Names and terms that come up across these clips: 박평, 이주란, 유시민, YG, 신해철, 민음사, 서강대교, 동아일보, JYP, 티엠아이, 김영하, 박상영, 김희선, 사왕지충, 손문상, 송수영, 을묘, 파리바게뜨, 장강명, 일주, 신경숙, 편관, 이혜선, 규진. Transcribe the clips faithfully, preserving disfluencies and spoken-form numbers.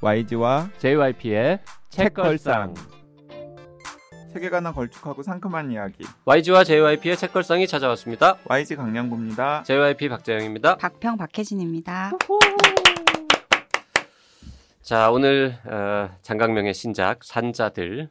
와이지와 제이와이피의 책걸상. 세계관을 걸쭉하고 상큼한 이야기. 와이지와 제이와이피의 책걸상이 찾아왔습니다. 와이지 강량구입니다. 제이와이피 박재영입니다. 박평 박혜진입니다. 자, 오늘 어, 장강명의 신작 산자들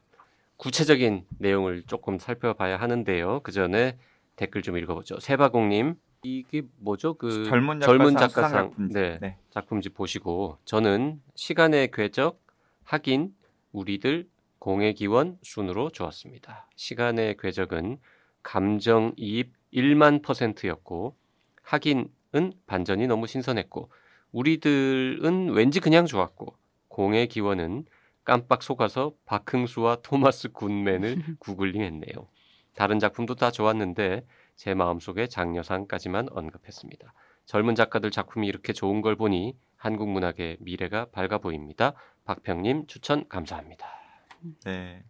구체적인 내용을 조금 살펴봐야 하는데요. 그 전에 댓글 좀 읽어보죠. 세바공님, 이게 뭐죠? 그 젊은 작가상, 젊은 작가상 작품집. 네, 네. 작품집 보시고 저는 시간의 궤적, 학인, 우리들, 공의 기원 순으로 좋았습니다. 시간의 궤적은 감정이입 일만 퍼센트였고 학인은 반전이 너무 신선했고 우리들은 왠지 그냥 좋았고 공의 기원은 깜빡 속아서 박흥수와 토마스 군맨을 구글링했네요. 다른 작품도 다 좋았는데 제 마음속에 장려상까지만 언급했습니다. 젊은 작가들 작품이 이렇게 좋은 걸 보니 한국 문학의 미래가 밝아 보입니다. 박평님 추천 감사합니다. 네,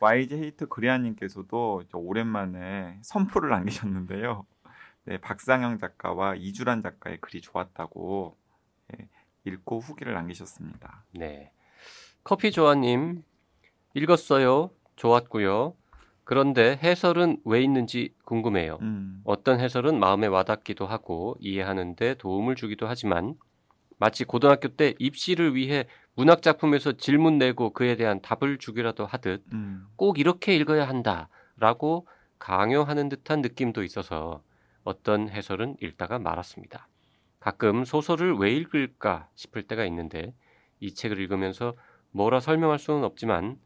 와이지 헤이트 그리아님께서도 오랜만에 선풀을 남기셨는데요. 네, 박상영 작가와 이주란 작가의 글이 좋았다고 네, 읽고 후기를 남기셨습니다. 네, 커피조아님 읽었어요. 좋았고요. 그런데 해설은 왜 있는지 궁금해요. 음. 어떤 해설은 마음에 와닿기도 하고 이해하는데 도움을 주기도 하지만 마치 고등학교 때 입시를 위해 문학작품에서 질문 내고 그에 대한 답을 주기라도 하듯 음. 꼭 이렇게 읽어야 한다라고 강요하는 듯한 느낌도 있어서 어떤 해설은 읽다가 말았습니다. 가끔 소설을 왜 읽을까 싶을 때가 있는데 이 책을 읽으면서 뭐라 설명할 수는 없지만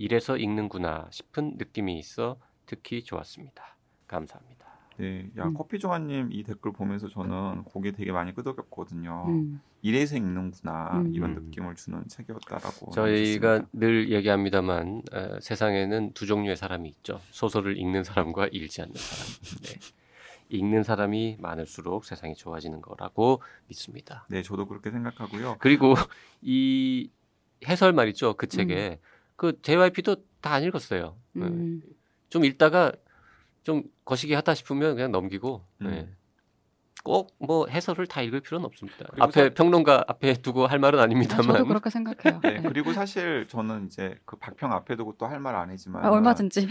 이래서 읽는구나 싶은 느낌이 있어 특히 좋았습니다. 감사합니다. 네, 야 음. 커피종아님 이 댓글 보면서 저는 고개 되게 많이 끄덕였거든요. 음. 이래서 읽는구나 음. 이런 느낌을 주는 책이었다라고. 저희가 했습니다. 늘 얘기합니다만 어, 세상에는 두 종류의 사람이 있죠. 소설을 읽는 사람과 읽지 않는 사람. 네. 읽는 사람이 많을수록 세상이 좋아지는 거라고 믿습니다. 네, 저도 그렇게 생각하고요. 그리고 이 해설 말이죠. 그 책에. 음. 그 제이와이피도 다 안 읽었어요. 음. 좀 읽다가 좀 거시기 하다 싶으면 그냥 넘기고 음. 네. 꼭 뭐 해설을 다 읽을 필요는 없습니다. 앞에 사... 평론가 앞에 두고 할 말은 아닙니다만. 저도 그렇게 생각해요. 네, 그리고 사실 저는 이제 그 박평 앞에 두고 또 할 말 안 하지만 아, 얼마든지.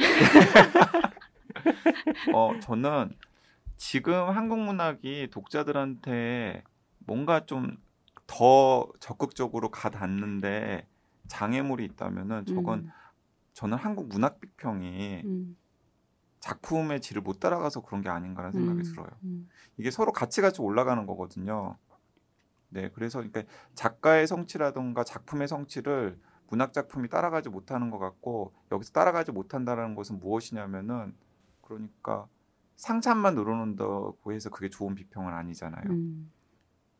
어, 저는 지금 한국 문학이 독자들한테 뭔가 좀 더 적극적으로 가닿는데 장애물이 있다면은 저건 음. 저는 한국 문학 비평이 음. 작품의 질을 못 따라가서 그런 게 아닌가라는 생각이 음. 들어요. 음. 이게 서로 같이 같이 올라가는 거거든요. 네, 그래서 그러니까 작가의 성취라든가 작품의 성취를 문학 작품이 따라가지 못하는 것 같고 여기서 따라가지 못한다라는 것은 무엇이냐면은 그러니까 상찬만 늘어놓는다고 해서 그게 좋은 비평은 아니잖아요. 음.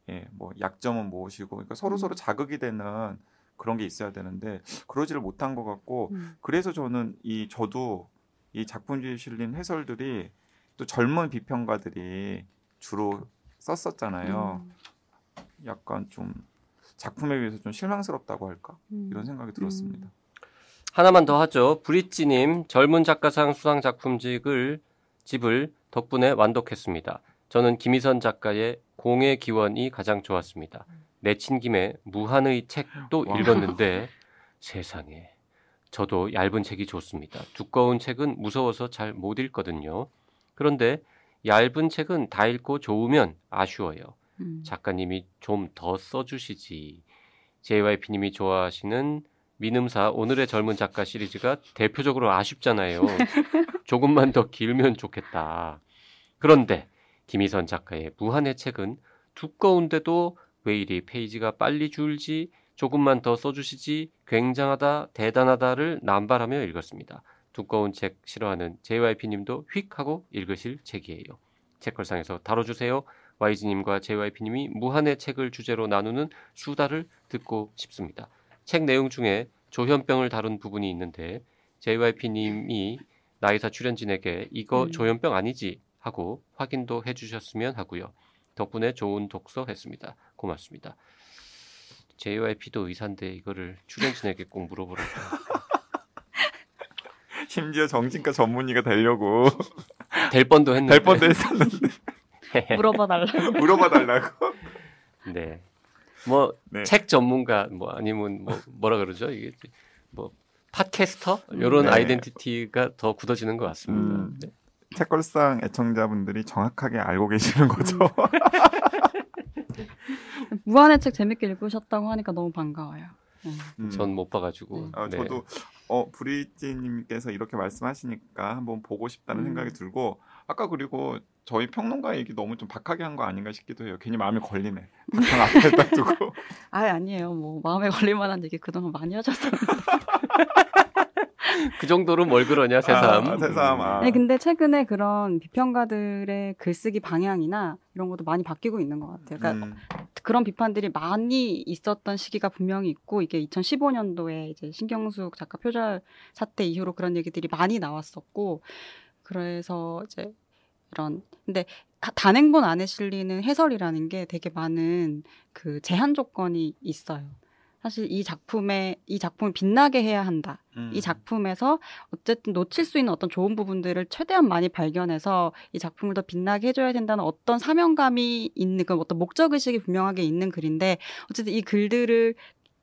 예, 뭐 약점은 무엇이고 그러니까 서로 서로 음. 자극이 되는. 그런 게 있어야 되는데 그러지를 못한 것 같고 음. 그래서 저는 이 저도 이 작품집에 실린 해설들이 또 젊은 비평가들이 주로 썼었잖아요. 음. 약간 좀 작품에 비해서 좀 실망스럽다고 할까 음. 이런 생각이 들었습니다. 음. 하나만 더 하죠. 브릿지님 젊은 작가상 수상 작품집을 집을 덕분에 완독했습니다. 저는 김희선 작가의 공의 기원이 가장 좋았습니다. 내친 김에 무한의 책도 와. 읽었는데 세상에 저도 얇은 책이 좋습니다. 두꺼운 책은 무서워서 잘 못 읽거든요. 그런데 얇은 책은 다 읽고 좋으면 아쉬워요. 음. 작가님이 좀 더 써주시지. 제이와이피님이 좋아하시는 민음사 오늘의 젊은 작가 시리즈가 대표적으로 아쉽잖아요. 조금만 더 길면 좋겠다. 그런데 김희선 작가의 무한의 책은 두꺼운데도 왜 이리 페이지가 빨리 줄지 조금만 더 써주시지 굉장하다 대단하다를 남발하며 읽었습니다. 두꺼운 책 싫어하는 제이와이피님도 휙 하고 읽으실 책이에요. 책걸상에서 다뤄주세요. 와이지님과 제이와이피님이 무한의 책을 주제로 나누는 수다를 듣고 싶습니다. 책 내용 중에 조현병을 다룬 부분이 있는데 제이와이피님이 나이사 출연진에게 이거 음. 조현병 아니지 하고 확인도 해주셨으면 하고요. 덕분에 좋은 독서 했습니다. 고맙습니다. 제이와이피도 의사인데 이거를 출연진에게 꼭 물어보라고. 심지어 정신과 전문의가 되려고. 될 뻔도 했는데. 될 뻔도 했었는데. 물어봐 달라고. 물어봐 달라고. 네. 뭐 책 네. 전문가 뭐 아니면 뭐 뭐라 그러죠 이게 뭐 팟캐스터 이런 네. 아이덴티티가 더 굳어지는 것 같습니다. 음, 네. 책걸상 애청자분들이 정확하게 알고 계시는 거죠. 무한의 책 재밌게 읽으셨다고 하니까 너무 반가워요. 음. 전 못 봐가지고. 아, 네. 저도 어, 브리지님께서 이렇게 말씀하시니까 한번 보고 싶다는 음. 생각이 들고 아까 그리고 저희 평론가 얘기 너무 좀 박하게 한 거 아닌가 싶기도 해요. 괜히 마음에 걸리네. 박상 앞에 딱 두고. 아 아니에요. 뭐 마음에 걸릴만한 얘기 그동안 많이 하셨어요. 그 정도로 뭘 그러냐 새삼. 아, 새삼. 아. 네, 근데 최근에 그런 비평가들의 글쓰기 방향이나 이런 것도 많이 바뀌고 있는 것 같아요. 그러니까 음. 그런 비판들이 많이 있었던 시기가 분명히 있고 이게 이천십오 년도에 이제 신경숙 작가 표절 사태 이후로 그런 얘기들이 많이 나왔었고 그래서 이제 이런 근데 단행본 안에 실리는 해설이라는 게 되게 많은 그 제한 조건이 있어요. 사실 이 작품에 이 작품을 빛나게 해야 한다. 음. 이 작품에서 어쨌든 놓칠 수 있는 어떤 좋은 부분들을 최대한 많이 발견해서 이 작품을 더 빛나게 해줘야 된다는 어떤 사명감이 있는 그 어떤 목적의식이 분명하게 있는 글인데 어쨌든 이 글들을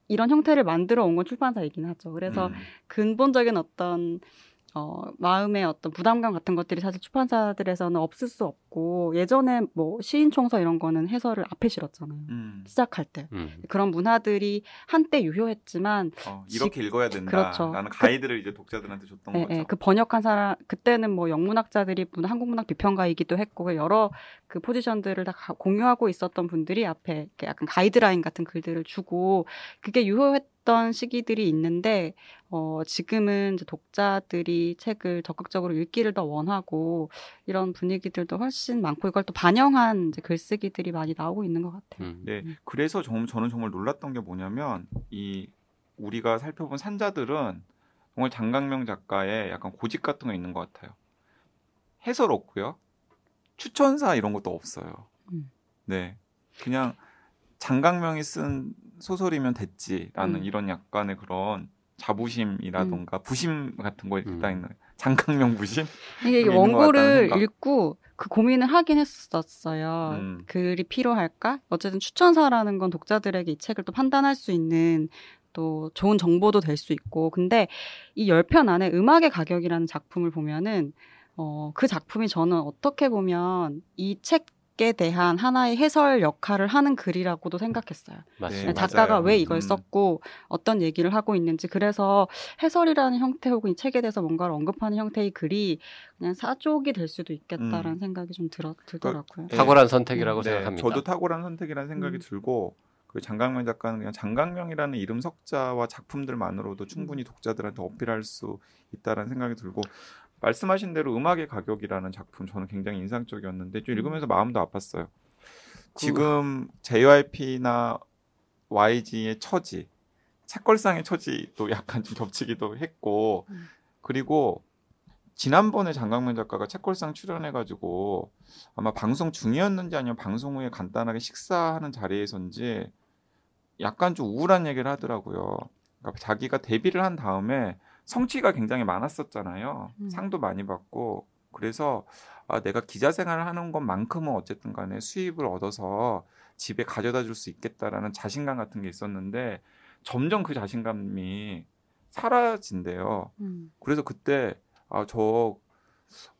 이런 형태를 만들어 온 건 출판사이긴 하죠. 그래서 음. 근본적인 어떤 어, 마음의 어떤 부담감 같은 것들이 사실 출판사들에서는 없을 수 없고 예전에 뭐 시인총서 이런 거는 해설을 앞에 실었잖아요. 음. 시작할 때. 음. 그런 문화들이 한때 유효했지만 어, 이렇게 지, 읽어야 된다. 그렇죠. 라는 가이드를 그, 이제 독자들한테 줬던 네, 거죠. 네, 그 번역한 사람 그때는 뭐 영문학자들이 한국문학 비평가이기도 했고 여러 그 포지션들을 다 공유하고 있었던 분들이 앞에 약간 가이드라인 같은 글들을 주고 그게 유효했 어떤 시기들이 있는데 어, 지금은 이제 독자들이 책을 적극적으로 읽기를 더 원하고 이런 분위기들도 훨씬 많고 이걸 또 반영한 이제 글쓰기들이 많이 나오고 있는 것 같아요. 음. 네, 그래서 정, 저는 정말 놀랐던 게 뭐냐면 이 우리가 살펴본 산자들은 정말 장강명 작가의 약간 고집 같은 거 있는 것 같아요. 해설 없고요, 추천사 이런 것도 없어요. 음. 네, 그냥 장강명이 쓴 소설이면 됐지라는 음. 이런 약간의 그런 자부심이라던가 음. 부심 같은 거 일단 있는 음. 장강명 부심? 이게 원고를 읽고 그 고민을 하긴 했었어요. 음. 글이 필요할까? 어쨌든 추천사라는 건 독자들에게 이 책을 또 판단할 수 있는 또 좋은 정보도 될 수 있고 근데 이 십 편 안에 음악의 가격이라는 작품을 보면은 어, 그 작품이 저는 어떻게 보면 이 책 에 대한 하나의 해설 역할을 하는 글이라고도 생각했어요. 네, 작가가 맞아요. 왜 이걸 썼고 어떤 얘기를 하고 있는지 그래서 해설이라는 형태 혹은 이 책에 대해서 뭔가를 언급하는 형태의 글이 그냥 사족이 될 수도 있겠다라는 음. 생각이 좀 들어, 들더라고요. 그, 네. 탁월한 선택이라고 네, 생각합니다. 저도 탁월한 선택이라는 생각이 음. 들고 그 장강명 작가는 그냥 장강명이라는 이름 석자와 작품들만으로도 충분히 독자들한테 어필할 수 있다라는 생각이 들고 말씀하신 대로 음악의 가격이라는 작품 저는 굉장히 인상적이었는데 좀 읽으면서 마음도 아팠어요. 지금 제이와이피나 와이지의 처지, 책걸상의 처지도 약간 좀 겹치기도 했고 그리고 지난번에 장강명 작가가 책걸상 출연해가지고 아마 방송 중이었는지 아니면 방송 후에 간단하게 식사하는 자리에서인지 약간 좀 우울한 얘기를 하더라고요. 그러니까 자기가 데뷔를 한 다음에 성취가 굉장히 많았었잖아요. 음. 상도 많이 받고 그래서 아, 내가 기자 생활을 하는 것만큼은 어쨌든 간에 수입을 얻어서 집에 가져다 줄 수 있겠다라는 자신감 같은 게 있었는데 점점 그 자신감이 사라진대요. 음. 그래서 그때 아, 저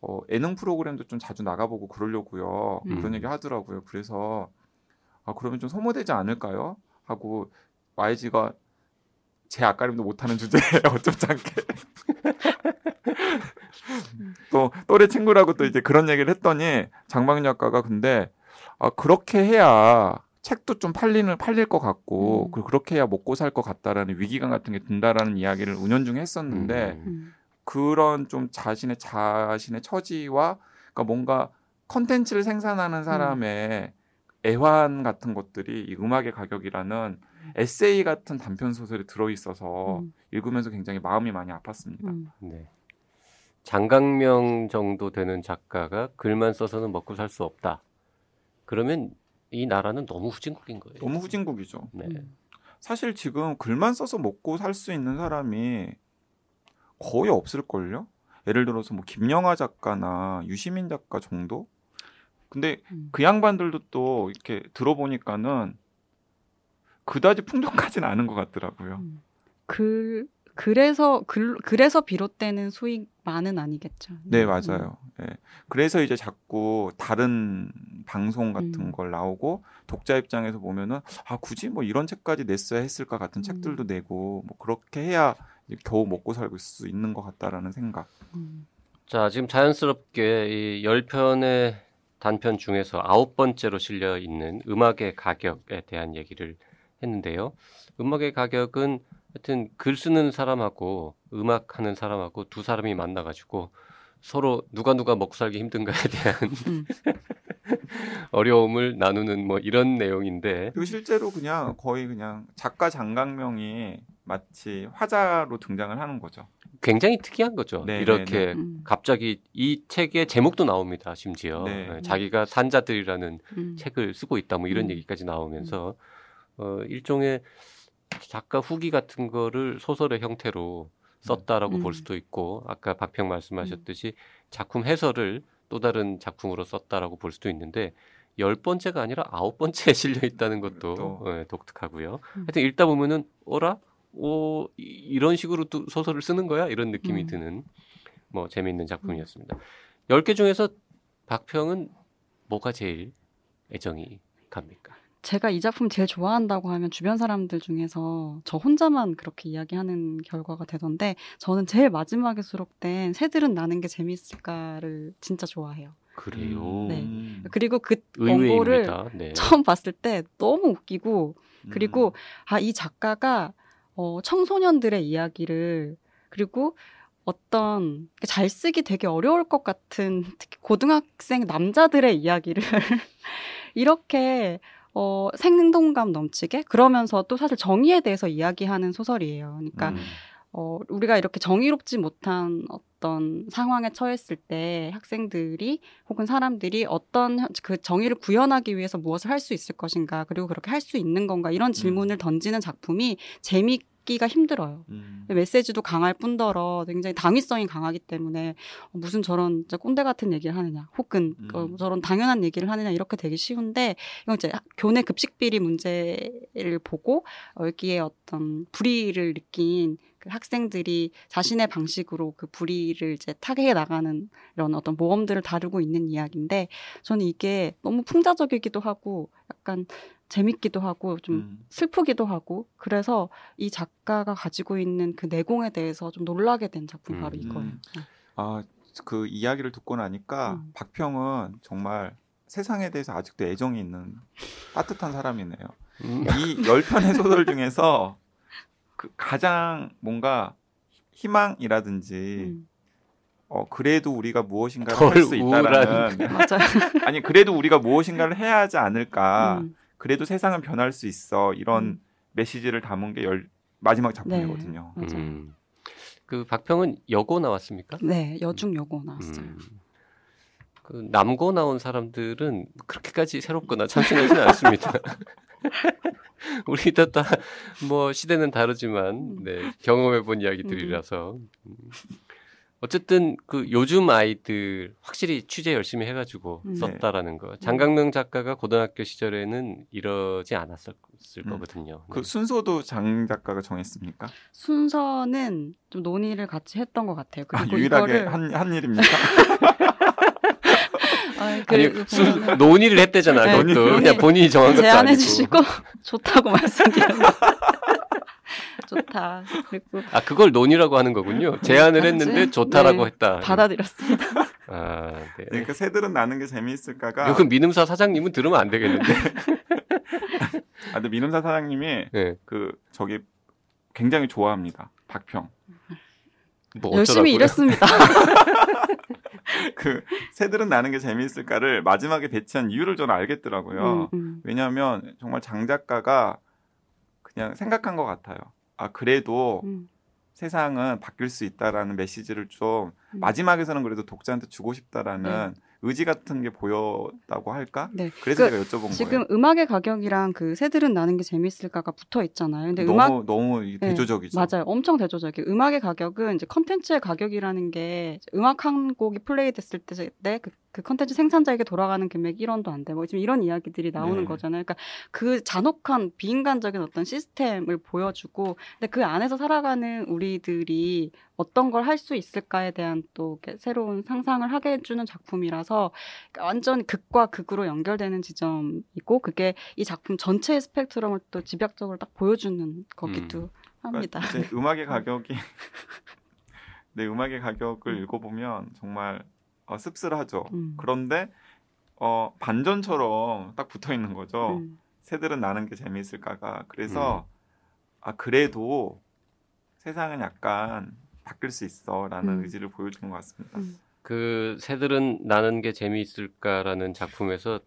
어, 예능 프로그램도 좀 자주 나가보고 그러려고요. 음. 그런 얘기 하더라고요. 그래서 아, 그러면 좀 소모되지 않을까요? 하고 와이지가 제 앞가림도 못하는 주제에 어쩜지 않게 또 또래 친구라고 또 이제 그런 얘기를 했더니 장방윤 작가가 근데 아, 그렇게 해야 책도 좀 팔리는 팔릴 것 같고 음. 그렇게 해야 먹고 살 것 같다라는 위기감 같은 게 든다라는 이야기를 은연중에 했었는데 음. 그런 좀 자신의 자신의 처지와 그러니까 뭔가 컨텐츠를 생산하는 사람의 음. 애환 같은 것들이 이 음악의 가격이라는 에세이 같은 단편 소설이 들어있어서 음. 읽으면서 굉장히 마음이 많이 아팠습니다. 음. 네. 장강명 정도 되는 작가가 글만 써서는 먹고 살 수 없다. 그러면 이 나라는 너무 후진국인 거예요. 너무 후진국이죠. 네. 음. 사실 지금 글만 써서 먹고 살 수 있는 사람이 거의 없을걸요? 예를 들어서 뭐 김영하 작가나 유시민 작가 정도? 근데 음. 그 양반들도 또 이렇게 들어보니까는 그다지 풍족하진 않은 것 같더라고요. 음. 그, 그래서 글, 그래서 비롯되는 수익만은 아니겠죠. 네, 맞아요. 음. 네. 그래서 이제 자꾸 다른 방송 같은 음. 걸 나오고 독자 입장에서 보면은 아 굳이 뭐 이런 책까지 냈어야 했을까 같은 음. 책들도 내고 뭐 그렇게 해야 겨우 먹고 살고 있을 수 있는 것 같다라는 생각. 음. 자, 지금 자연스럽게 이 열 편의 단편 중에서 아홉 번째로 실려 있는 음악의 가격에 대한 얘기를 했는데요. 음악의 가격은 하여튼 글 쓰는 사람하고 음악 하는 사람하고 두 사람이 만나가지고 서로 누가 누가 먹고 살기 힘든가에 대한 음. 어려움을 나누는 뭐 이런 내용인데. 그리고 실제로 그냥 거의 그냥 작가 장강명이 마치 화자로 등장을 하는 거죠. 굉장히 특이한 거죠. 네, 이렇게 네, 네. 갑자기 이 책의 제목도 나옵니다. 심지어 네. 자기가 산자들이라는 음. 책을 쓰고 있다 뭐 이런 음. 얘기까지 나오면서 어, 일종의 작가 후기 같은 거를 소설의 형태로 썼다라고 음. 볼 수도 있고 아까 박평 말씀하셨듯이 작품 해설을 또 다른 작품으로 썼다라고 볼 수도 있는데 열 번째가 아니라 아홉 번째에 실려 있다는 것도 네, 독특하고요. 음. 하여튼 읽다 보면은 어라? 오, 이런 식으로 또 소설을 쓰는 거야? 이런 느낌이 음. 드는 뭐 재미있는 작품이었습니다. 열 개 중에서 박평은 뭐가 제일 애정이 갑니까? 제가 이 작품 제일 좋아한다고 하면 주변 사람들 중에서 저 혼자만 그렇게 이야기하는 결과가 되던데 저는 제일 마지막에 수록된 새들은 나는 게 재미있을까를 진짜 좋아해요. 그래요? 네. 그리고 그 원고를 네. 처음 봤을 때 너무 웃기고 그리고 음. 아, 이 작가가 어, 청소년들의 이야기를 그리고 어떤 잘 쓰기 되게 어려울 것 같은 특히 고등학생 남자들의 이야기를 이렇게 어, 생동감 넘치게 그러면서도 사실 정의에 대해서 이야기하는 소설이에요. 그러니까 음. 어, 우리가 이렇게 정의롭지 못한 어떤 상황에 처했을 때 학생들이 혹은 사람들이 어떤 그 정의를 구현하기 위해서 무엇을 할 수 있을 것인가 그리고 그렇게 할 수 있는 건가 이런 질문을 음. 던지는 작품이 재미있기가 힘들어요. 음. 메시지도 강할 뿐더러 굉장히 당위성이 강하기 때문에 무슨 저런 꼰대 같은 얘기를 하느냐 혹은 음. 어, 저런 당연한 얘기를 하느냐 이렇게 되기 쉬운데 이건 이제 교내 급식 비리 문제를 보고 여기에 어떤 불의를 느낀 학생들이 자신의 방식으로 그 불의를 이제 타개해 나가는 이런 어떤 모험들을 다루고 있는 이야기인데 저는 이게 너무 풍자적이기도 하고 약간 재밌기도 하고 좀 슬프기도 하고 그래서 이 작가가 가지고 있는 그 내공에 대해서 좀 놀라게 된 작품이 바로 이거예요. 음. 아, 그 이야기를 듣고 나니까 음. 박평은 정말 세상에 대해서 아직도 애정이 있는 따뜻한 사람이네요. 음. 이 열 편의 소설 중에서 가장 뭔가 희망이라든지 음. 어 그래도 우리가 무엇인가를 할 수 있다라는 아니 그래도 우리가 무엇인가를 해야 하지 않을까 음. 그래도 세상은 변할 수 있어 이런 음. 메시지를 담은 게 열, 마지막 작품이거든요. 네, 음. 그 박평은 여고 나왔습니까? 네, 여중 여고 나왔어요. 음. 그 남고 나온 사람들은 그렇게까지 새롭거나 참신하지는 않습니다. 우리도 다 뭐 시대는 다르지만 네, 경험해본 이야기들이라서 음. 어쨌든 그 요즘 아이들 확실히 취재 열심히 해가지고 음. 썼다라는 거 장강명 작가가 고등학교 시절에는 이러지 않았을 음. 거거든요. 그 네. 순서도 장 작가가 정했습니까? 순서는 좀 논의를 같이 했던 것 같아요. 그리고 아, 유일하게 이거를... 한, 한 일입니까? 아니, 그, 아니 그 보면은... 논의를 했대잖아. 네, 그것도 논의, 그냥 본인이 정한 것도 아니고 제안해 주시고 좋다고 말씀드렸는데 좋다. 그리고 아 그걸 논의라고 하는 거군요. 제안을 했는데 좋다라고 네, 했다. 받아들였습니다. 아, 네. 그러니까 새들은 나는 게 재미있을까가. 이건 민음사 사장님은 들으면 안 되겠는데. 아, 근데 민음사 사장님이 네. 그 저기 굉장히 좋아합니다. 박평. 뭐 열심히 일했습니다. 그 새들은 나는 게 재미있을까를 마지막에 배치한 이유를 저는 알겠더라고요. 음, 음. 왜냐하면 정말 장 작가가 그냥 생각한 것 같아요. 아 그래도 음. 세상은 바뀔 수 있다라는 메시지를 좀 음. 마지막에서는 그래도 독자한테 주고 싶다라는 네. 의지 같은 게 보였다고 할까? 네. 그래서 그, 제가 여쭤본 지금 거예요. 지금 음악의 가격이랑 그 새들은 나는 게 재미있을까가 붙어 있잖아요. 근데 너무 음악, 너무 대조적이죠. 네, 맞아요. 엄청 대조적이에요. 음악의 가격은 이제 컨텐츠의 가격이라는 게 음악 한 곡이 플레이됐을 때 그 그 컨텐츠 생산자에게 돌아가는 금액 일 원도 안 돼. 뭐 지금 이런 이야기들이 나오는 네. 거잖아요. 그러니까 그 잔혹한 비인간적인 어떤 시스템을 보여주고, 근데 그 안에서 살아가는 우리들이 어떤 걸 할 수 있을까에 대한 또 새로운 상상을 하게 해주는 작품이라서 완전 극과 극으로 연결되는 지점이고, 그게 이 작품 전체의 스펙트럼을 또 집약적으로 딱 보여주는 거기도 음. 합니다. 그러니까 제 음악의 가격이 내 음악의 가격을 읽어보면 정말 어, 씁쓸하죠. 음. 그런데 어, 반전처럼 딱 붙어있는 거죠. 음. 새들은 나는 게 재미있을까가. 그래서 음. 아 그래도 세상은 약간 바뀔 수 있어 라는 음. 의지를 보여주는 것 같습니다. 음. 그 새들은 나는 게 재미있을까라는 작품에서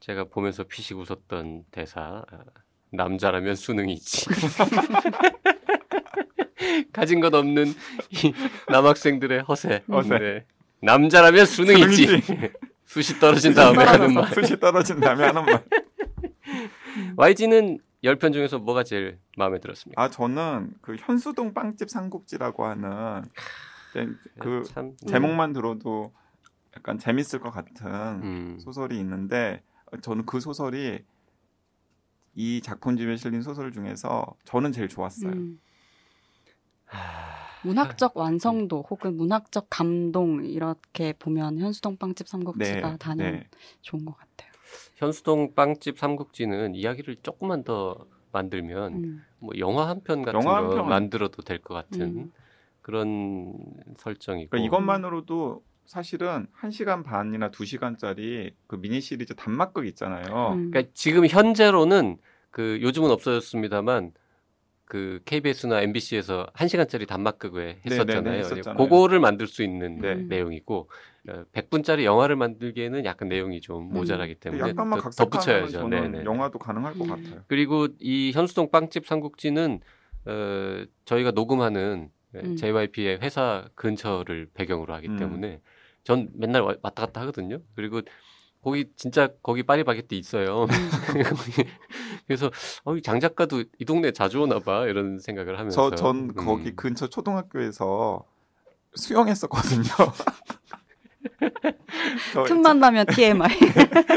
제가 보면서 피식 웃었던 대사, 남자라면 수능이 있지. 가진 것 없는 이 남학생들의 허세. 허세. 네. 남자라면 수능이 있지. 수시 떨어진 다음에 하는 말. 수시 떨어진 다음에 하는 말. 와이지는 십 편 중에서 뭐가 제일 마음에 들었습니까? 아, 저는 그 현수동 빵집 삼국지라고 하는 그 참, 제목만 음. 들어도 약간 재밌을 것 같은 음. 소설이 있는데, 저는 그 소설이 이 작품집에 실린 소설 중에서 저는 제일 좋았어요. 음. 문학적 완성도 혹은 문학적 감동, 이렇게 보면 현수동 빵집 삼국지가 네, 다는 네. 좋은 것 같아요. 현수동 빵집 삼국지는 이야기를 조금만 더 만들면 음. 뭐 영화 한 편 같은 영화 한 거 편. 만들어도 될 것 같은 음. 그런 설정이고, 그러니까 이것만으로도 사실은 한 시간 반이나 두 시간짜리 그 미니 시리즈 단막극 있잖아요. 음. 그러니까 지금 현재로는 그 요즘은 없어졌습니다만 그 케이비에스나 엠비씨에서 한 시간짜리 단막극을 했었잖아요. 네네, 했었잖아요. 그거를 만들 수 있는 네. 내용이고, 백 분짜리 영화를 만들기에는 약간 내용이 좀 음. 모자라기 때문에 약간만 더, 덧붙여야죠. 네네. 영화도 가능할 것 음. 같아요. 그리고 이 현수동 빵집 삼국지는 어, 저희가 녹음하는 음. 제이와이피의 회사 근처를 배경으로 하기 음. 때문에 전 맨날 왔다 갔다 하거든요. 그리고 거기 진짜 거기 파리바게뜨 있어요. 그래서 어, 장 작가도 이 동네 자주 오나 봐 이런 생각을 하면서. 저, 전 음. 거기 근처 초등학교에서 수영했었거든요. 틈만 나면 티엠아이.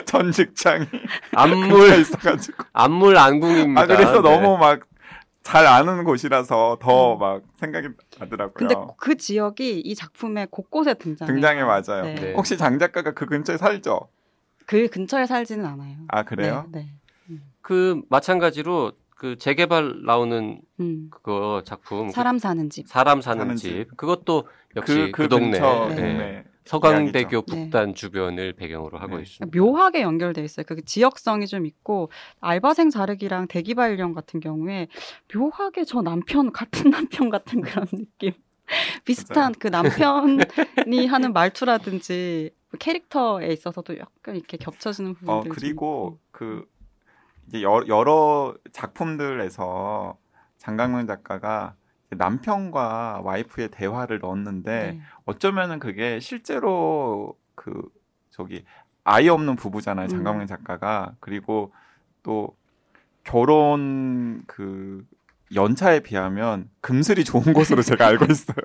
전 직장이 안물 있어가지고 안물 안궁입니다. 아, 그래서 네. 너무 막 잘 아는 곳이라서 더 막 음. 생각이 나더라고요. 근데 그 지역이 이 작품에 곳곳에 등장해요. 등장해 맞아요. 네. 네. 혹시 장 작가가 그 근처에 살죠? 그 근처에 살지는 않아요. 아 그래요? 네. 네. 음. 그 마찬가지로 그 재개발 나오는 음. 그거 작품 사람 사는 집. 사람 사는, 사는 집. 집. 그것도 역시 그, 그, 그 동네. 네. 동네. 서강대교 북단 네. 주변을 배경으로 하고 네. 있습니다. 묘하게 연결돼 있어요. 그 지역성이 좀 있고, 알바생 자르기랑 대기발령 같은 경우에 묘하게 저 남편 같은 남편 같은 그런 느낌. 비슷한 맞아요. 그 남편이 하는 말투라든지 캐릭터에 있어서도 약간 이렇게 겹쳐지는 부분들. 어 그리고 그 이제 여러, 여러 작품들에서 장강명 작가가 남편과 와이프의 대화를 넣었는데 네. 어쩌면은 그게 실제로 그 저기 아이 없는 부부잖아요. 장강명 작가가. 그리고 또 결혼 그 연차에 비하면 금슬이 좋은 것으로 제가 알고 있어요.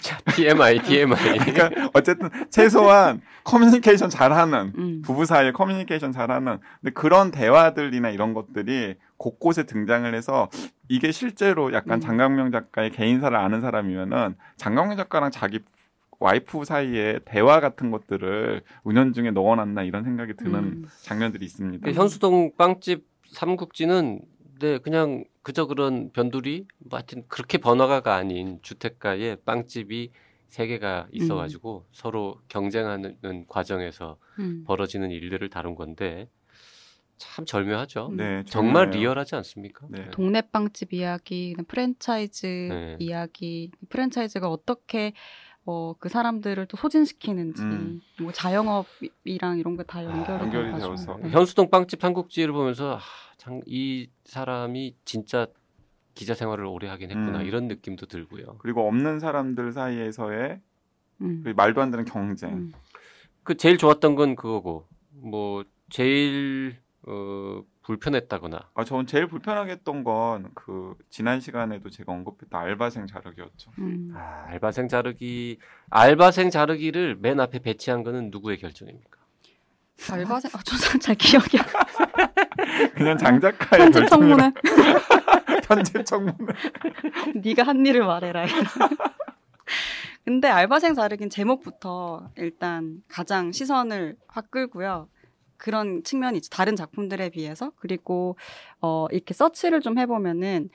자, 티엠아이, 티엠아이. 그러니까 어쨌든 최소한 커뮤니케이션 잘하는 음. 부부 사이에 커뮤니케이션 잘하는, 근데 그런 대화들이나 이런 것들이 곳곳에 등장을 해서 이게 실제로 약간 음. 장강명 작가의 개인사를 아는 사람이면은 장강명 작가랑 자기 와이프 사이에 대화 같은 것들을 은연중에 넣어놨나 이런 생각이 드는 음. 장면들이 있습니다. 그러니까 현수동 빵집 삼국지는 네, 그냥 그저 그런 변두리, 뭐 하여튼 그렇게 번화가가 아닌 주택가에 빵집이 세 개가 있어가지고 음. 서로 경쟁하는 과정에서 음. 벌어지는 일들을 다룬 건데 참 절묘하죠. 네, 정말 절묘해요. 리얼하지 않습니까? 네. 동네 빵집 이야기, 프랜차이즈 네. 이야기, 프랜차이즈가 어떻게 어, 그 사람들을 또 소진시키는지, 음. 뭐 자영업이랑 이런 거 다 연결이, 아, 연결이 되어서 네. 현수동 빵집 삼국지를 보면서 아, 장, 이 사람이 진짜 기자 생활을 오래 하긴 했구나 음. 이런 느낌도 들고요. 그리고 없는 사람들 사이에서의 음. 말도 안 되는 경쟁. 음. 그 제일 좋았던 건 그거고, 뭐 제일 어, 불편했다거나. 아, 저는 제일 불편하겠던 건 그 지난 시간에도 제가 언급했던 알바생 자르기였죠. 음. 아, 알바생 자르기, 알바생 자르기를 맨 앞에 배치한 거는 누구의 결정입니까? 알바생, 아, 저 사람 잘 기억이 안 나. 그냥 장작가의 결정이라. 편집 청문회. 네가 한 일을 말해라. 근데 알바생 자르긴 제목부터 일단 가장 시선을 확 끌고요. 그런 측면이 있죠. 다른 작품들에 비해서. 그리고 어, 이렇게 서치를 좀 해보면은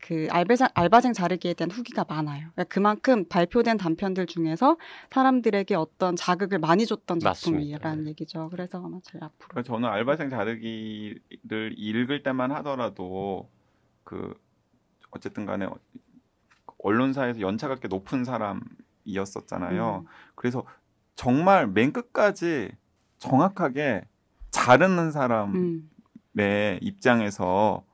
그 알바생, 알바생 자르기에 대한 후기가 많아요. 그러니까 그만큼 발표된 단편들 중에서 사람들에게 어떤 자극을 많이 줬던 작품이라는 네. 얘기죠. 그래서 아마 제일 앞으로. 저는 알바생 자르기를 읽을 때만 하더라도 그 어쨌든 간에 언론사에서 연차가 꽤 높은 사람이었었잖아요. 음. 그래서 정말 맨 끝까지 정확하게 자르는 사람의 음. 입장에서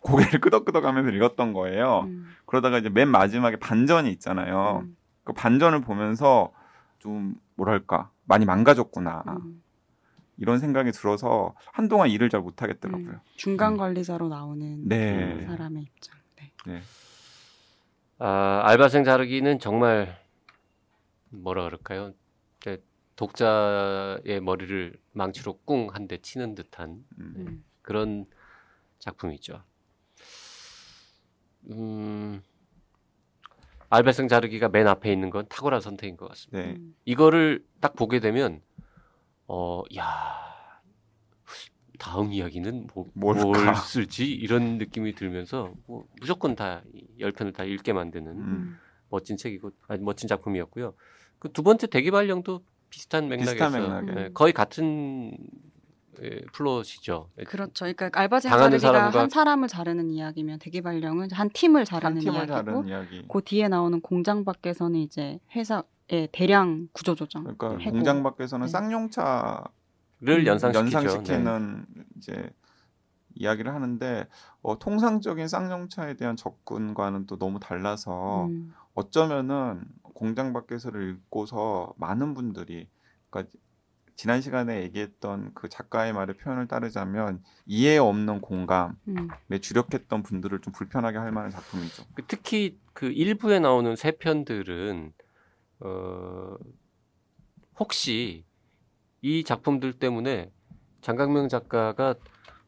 고개를 끄덕끄덕하면서 읽었던 거예요. 음. 그러다가 이제 맨 마지막에 반전이 있잖아요. 음. 그 반전을 보면서 좀 뭐랄까 많이 망가졌구나 음. 이런 생각이 들어서 한동안 일을 잘 못하겠더라고요. 음. 중간 관리자로 음. 나오는 네. 그 사람의 입장. 네. 네. 아, 알바생 자르기는 정말 뭐라 그럴까요? 독자의 머리를 망치로 꿍 한 대 치는 듯한 음. 그런 작품이죠. 음, 알바생 자르기가 맨 앞에 있는 건 탁월한 선택인 것 같습니다. 네. 이거를 딱 보게 되면 어, 야 다음 이야기는 뭐, 뭘 쓸지 이런 느낌이 들면서 뭐, 무조건 다 열 편을 다 읽게 만드는 음. 멋진 책이고 아주 멋진 작품이었고요. 그 두 번째 대기발령도 비슷한 맥락에서 네, 거의 같은 예, 플롯이죠. 그렇죠. 그러니까 알바생 자르기가 한 사람을 자르는 이야기면 대기발령은 한 팀을 자르는 한 팀을 이야기고 이야기. 그 뒤에 나오는 공장 밖에서는 이제 회사의 대량 구조조정. 그러니까 해고. 공장 밖에서는 네. 쌍용차를 연상시키죠. 연상시키는 네. 이제 이야기를 하는데 어, 통상적인 쌍용차에 대한 접근과는 또 너무 달라서 음. 어쩌면은 공장 밖에서를 읽고서 많은 분들이 그러니까 지난 시간에 얘기했던 그 작가의 말의 표현을 따르자면 이해 없는 공감에 음. 주력했던 분들을 좀 불편하게 할 만한 작품이죠. 특히 그 일부에 나오는 세 편들은 어, 혹시 이 작품들 때문에 장강명 작가가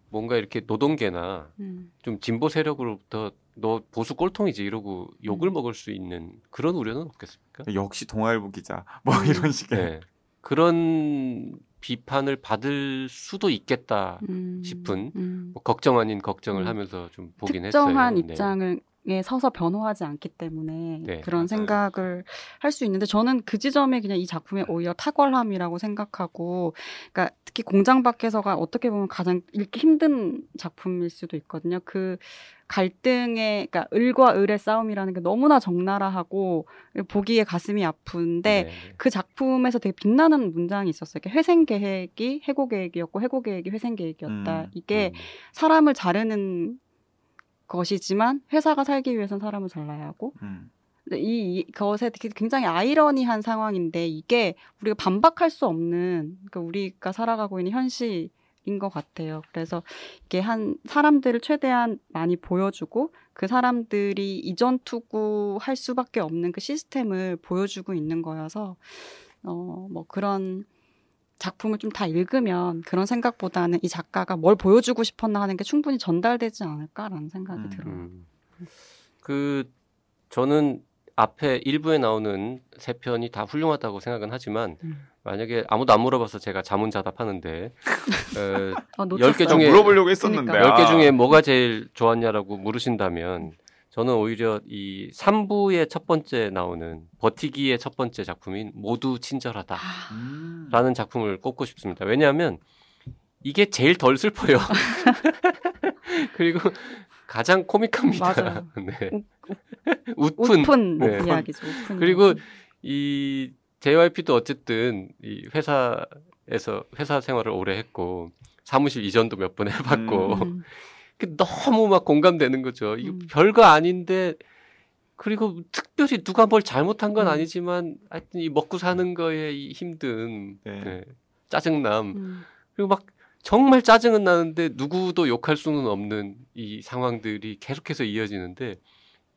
뭔가 이렇게 노동계나 음. 좀 진보 세력으로부터 너 보수 꼴통이지 이러고 욕을 음. 먹을 수 있는 그런 우려는 없겠습니까? 역시 동아일보 기자 뭐 음. 이런 식의 네. 그런 비판을 받을 수도 있겠다 음. 싶은 음. 뭐 걱정 아닌 걱정을 음. 하면서 좀 보긴 특정한 했어요. 특정한 입장에 네. 서서 변호하지 않기 때문에 네. 그런 생각을 할 수 있는데 저는 그 지점에 그냥 이 작품의 오히려 탁월함이라고 생각하고 그러니까 특히 공장 밖에서가 어떻게 보면 가장 읽기 힘든 작품일 수도 있거든요. 그 갈등의 그러니까 을과 을의 싸움이라는 게 너무나 적나라하고 보기에 가슴이 아픈데 네. 그 작품에서 되게 빛나는 문장이 있었어요. 그러니까 회생 계획이 해고 계획이었고 해고 계획이 회생 계획이었다. 음, 이게 음. 사람을 자르는 것이지만 회사가 살기 위해서는 사람을 잘라야 하고 음. 이, 이 것에 굉장히 아이러니한 상황인데 이게 우리가 반박할 수 없는 그러니까 우리가 살아가고 있는 현실 인 것 같아요. 그래서 이게 한 사람들을 최대한 많이 보여주고 그 사람들이 이전 투구할 수밖에 없는 그 시스템을 보여주고 있는 거여서 어, 뭐 그런 작품을 좀 다 읽으면 그런 생각보다는 이 작가가 뭘 보여주고 싶었나 하는 게 충분히 전달되지 않을까라는 생각이 음. 들어요. 그 저는 앞에 일부에 나오는 세 편이 다 훌륭하다고 생각은 하지만 음. 만약에 아무도 안 물어봐서 제가 자문자답하는데 어, 열 개 중에 물어보려고 했었는데 그러니까. 열 개 중에 뭐가 제일 좋았냐라고 물으신다면 저는 오히려 이 삼 부의 첫 번째 나오는 버티기의 첫 번째 작품인 모두 친절하다 아. 라는 작품을 꼽고 싶습니다. 왜냐하면 이게 제일 덜 슬퍼요. 그리고 가장 코믹합니다. 네. 웃픈, 웃픈 네. 이야기죠. 웃픈 그리고 이야기. 이 제이와이피도 어쨌든 이 회사에서 회사 생활을 오래 했고 사무실 이전도 몇 번 해봤고 음. 너무 막 공감되는 거죠. 이거 음. 별거 아닌데 그리고 특별히 누가 뭘 잘못한 건 음. 아니지만 하여튼 이 먹고 사는 거에 힘든 네. 네. 짜증남 음. 그리고 막 정말 짜증은 나는데 누구도 욕할 수는 없는 이 상황들이 계속해서 이어지는데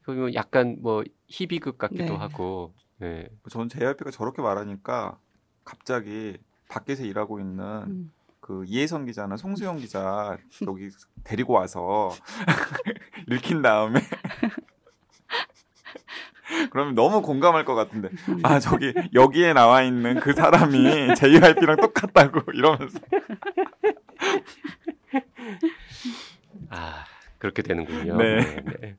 그러면 약간 뭐 희비극 같기도 네. 하고. 네. 저는 제이와이피가 저렇게 말하니까 갑자기 밖에서 일하고 있는 음. 그 이혜선 기자나 송수영 기자 여기 데리고 와서 읽힌 다음에 그러면 너무 공감할 것 같은데 아 저기 여기에 나와 있는 그 사람이 제이와이피랑 똑같다고 이러면서 아 그렇게 되는군요. 네. 네, 네.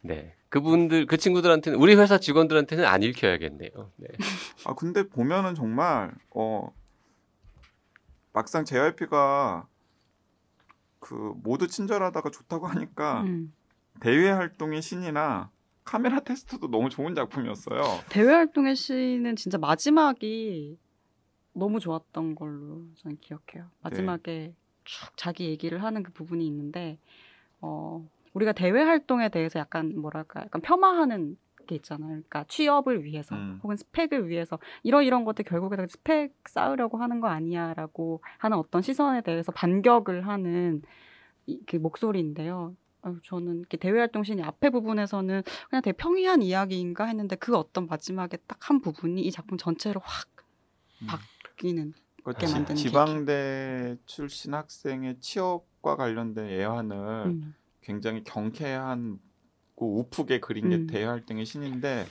네. 그분들 그 친구들한테는 우리 회사 직원들한테는 안 읽혀야겠네요. 네. 아 근데 보면은 정말 어 막상 제이와이피가 그 모두 친절하다가 좋다고 하니까 음. 대외 활동의 신이나 카메라 테스트도 너무 좋은 작품이었어요. 대외 활동의 신은 진짜 마지막이 너무 좋았던 걸로 저는 기억해요. 마지막에 쭉 네. 자기 얘기를 하는 그 부분이 있는데 어, 우리가 대외 활동에 대해서 약간 뭐랄까 약간 폄하하는 게 있잖아요. 그러니까 취업을 위해서 음. 혹은 스펙을 위해서 이런 이런 것들 결국에 스펙 쌓으려고 하는 거 아니야라고 하는 어떤 시선에 대해서 반격을 하는 이, 그 목소리인데요. 저는 이렇게 대외활동신이 앞에 부분에서는 그냥 되게 평이한 이야기인가 했는데 그 어떤 마지막에 딱 한 부분이 이 작품 전체로 확 음. 바뀌는 그러니까 게 만드는 지방대 출신 학생의 취업과 관련된 애환을 음. 굉장히 경쾌한 우프게 그린 게 음. 대외활동의 신인데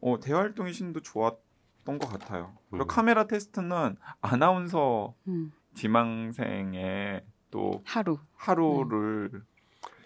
어, 대외활동의 신도 좋았던 것 같아요. 그리고 음. 카메라 테스트는 아나운서 음. 지망생의 또 하루. 하루를 음.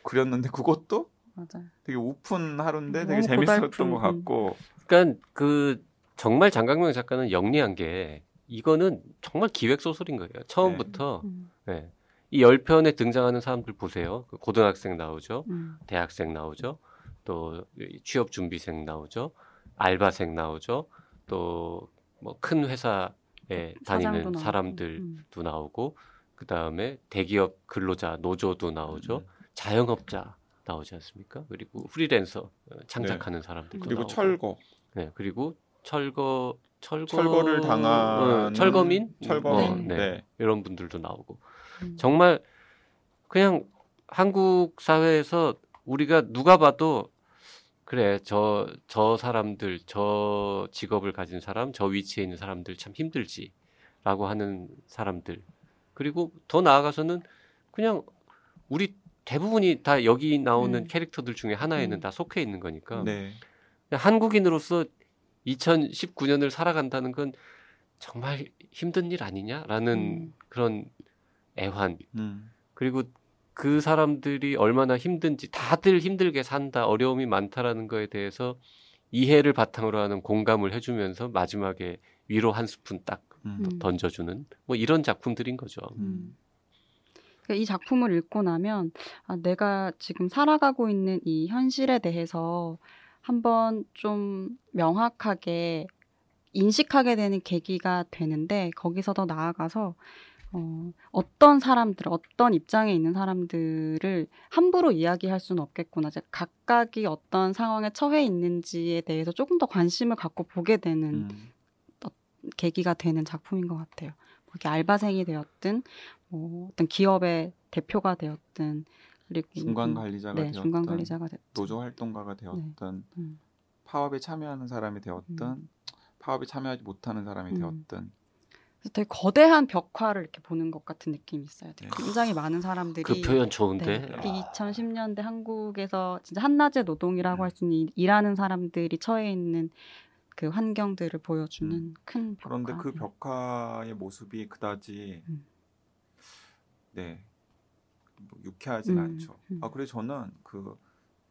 그렸는데 그것도 맞아요. 되게 우픈 하루인데 되게 재밌었던 고달픈. 것 같고. 그러니까 그 정말 장강명 작가는 영리한 게 이거는 정말 기획 소설인 거예요. 처음부터 네. 네. 이 십 편에 등장하는 사람들 보세요. 고등학생 나오죠, 음. 대학생 나오죠, 또 취업 준비생 나오죠, 알바생 나오죠, 또 뭐 큰 회사에 다니는 나오고. 사람들도 나오고, 그 다음에 대기업 근로자 노조도 나오죠. 음. 자영업자 나오지 않습니까? 그리고 프리랜서 창작하는 네. 사람들 그리고 나오고. 철거 네 그리고 철거 철거 철거를 당한 어, 철거민 철거 어, 네. 네 이런 분들도 나오고 음. 정말 그냥 한국 사회에서 우리가 누가 봐도 그래 저 저 사람들 저 직업을 가진 사람 저 위치에 있는 사람들 참 힘들지라고 하는 사람들 그리고 더 나아가서는 그냥 우리 대부분이 다 여기 나오는 음. 캐릭터들 중에 하나에는 음. 다 속해 있는 거니까 네. 한국인으로서 이천십구 년을 살아간다는 건 정말 힘든 일 아니냐라는 음. 그런 애환 음. 그리고 그 사람들이 얼마나 힘든지 다들 힘들게 산다 어려움이 많다라는 거에 대해서 이해를 바탕으로 하는 공감을 해주면서 마지막에 위로 한 스푼 딱 음. 던져주는 뭐 이런 작품들인 거죠. 음. 이 작품을 읽고 나면 아, 내가 지금 살아가고 있는 이 현실에 대해서 한번 좀 명확하게 인식하게 되는 계기가 되는데 거기서 더 나아가서 어, 어떤 사람들, 어떤 입장에 있는 사람들을 함부로 이야기할 수는 없겠구나. 각각이 어떤 상황에 처해 있는지에 대해서 조금 더 관심을 갖고 보게 되는 음. 어, 계기가 되는 작품인 것 같아요. 그게 알바생이 되었든 뭐 어떤 기업의 대표가 되었든 그리고 중간 관리자가 네, 되었든 중간 관리자가 됐든 노조 활동가가 되었든 네. 음. 파업에 참여하는 사람이 되었든 음. 파업에 참여하지 못하는 사람이 음. 되었든 그래서 되게 거대한 벽화를 이렇게 보는 것 같은 느낌이 있어요. 되게 네. 굉장히 많은 사람들이 그 표현 좋은데 네, 아. 이천십 년대 한국에서 진짜 한낮의 노동이라고 네. 할 수 있는 일하는 사람들이 처해 있는 그 환경들을 보여주는 음. 큰 벽화. 그런데 그 벽화의 모습이 그다지 음. 네 뭐 유쾌하진 음. 않죠. 음. 아 그래 저는 그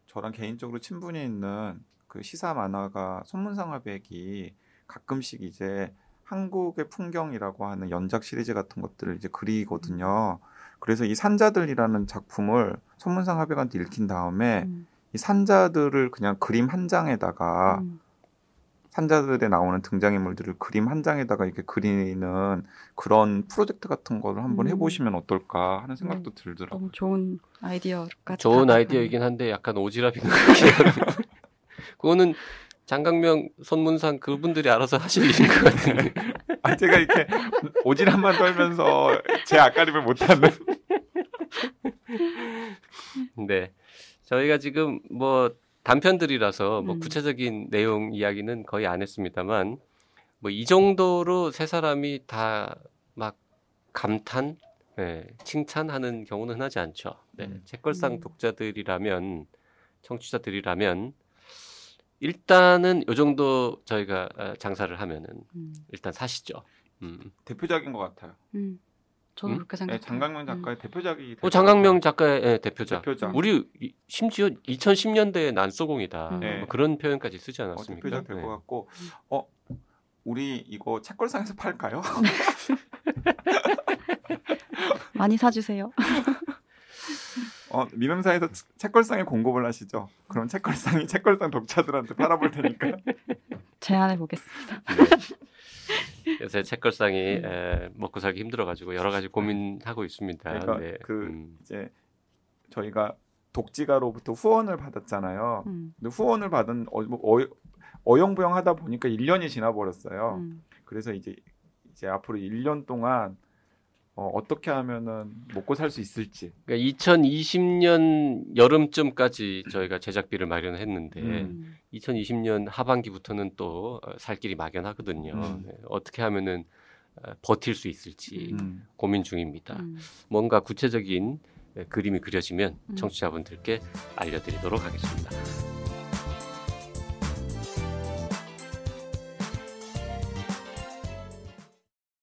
저랑 개인적으로 친분이 있는 그 시사 만화가 손문상 화백이 가끔씩 이제 한국의 풍경이라고 하는 연작 시리즈 같은 것들을 이제 그리거든요. 그래서 이 산자들이라는 작품을 손문상 화백한테 읽힌 다음에 음. 이 산자들을 그냥 그림 한 장에다가 음. 산자들에 나오는 등장인물들을 그림 한 장에다가 이렇게 그리는 그런 프로젝트 같은 거를 한번 음. 해보시면 어떨까 하는 생각도 음. 들더라고요. 너무 좋은 아이디어 같아요. 좋은 아이디어이긴 한데 약간 오지랖인 것 같아요. 그거는 장강명, 손문상 그분들이 알아서 하실 일인 것 같은데. 아, 제가 이렇게 오지랖만 떨면서 제 앞가림을 못하는. 네, 저희가 지금 뭐 단편들이라서 뭐 음. 구체적인 내용 이야기는 거의 안 했습니다만, 뭐 이 정도로 세 사람이 다 막 감탄, 네, 칭찬하는 경우는 흔하지 않죠. 네, 음. 책걸상 독자들이라면, 청취자들이라면 일단은 이 정도 저희가 장사를 하면은 음. 일단 사시죠. 음. 대표작인 것 같아요. 음. 저도 음? 그렇게 생각해요. 네, 장강명 작가의 음. 대표작이. 어, 장강명 작가의 네, 대표작. 대표작. 우리 심지어 이천십 년대의 난소공이다. 음. 네. 뭐 그런 표현까지 쓰지 않았습니까? 어, 대표작 될 것 네. 같고, 어 우리 이거 책걸상에서 팔까요? 많이 사주세요. 어, 민음사에서 책걸상에 공급을 하시죠. 그럼 책걸상이 책걸상 독자들한테 팔아볼 테니까. 제안해 보겠습니다. 요새 책걸상이 에, 먹고 살기 힘들어가지고 여러 가지 고민하고 있습니다. 그러니까 네. 그 음. 이제 저희가 독지가로부터 후원을 받았잖아요. 음. 근데 후원을 받은 어, 어, 어영부영하다 보니까 일 년이 지나버렸어요. 음. 그래서 이제 이제 앞으로 일 년 동안 어, 어떻게 하면은 먹고 살 수 있을지. 그러니까 이천이십 년 여름쯤까지 저희가 제작비를 마련했는데 음. 이천이십 년 하반기부터는 또 살 길이 막연하거든요. 음. 어떻게 하면은 버틸 수 있을지 음. 고민 중입니다. 음. 뭔가 구체적인 그림이 그려지면 청취자분들께 알려드리도록 하겠습니다.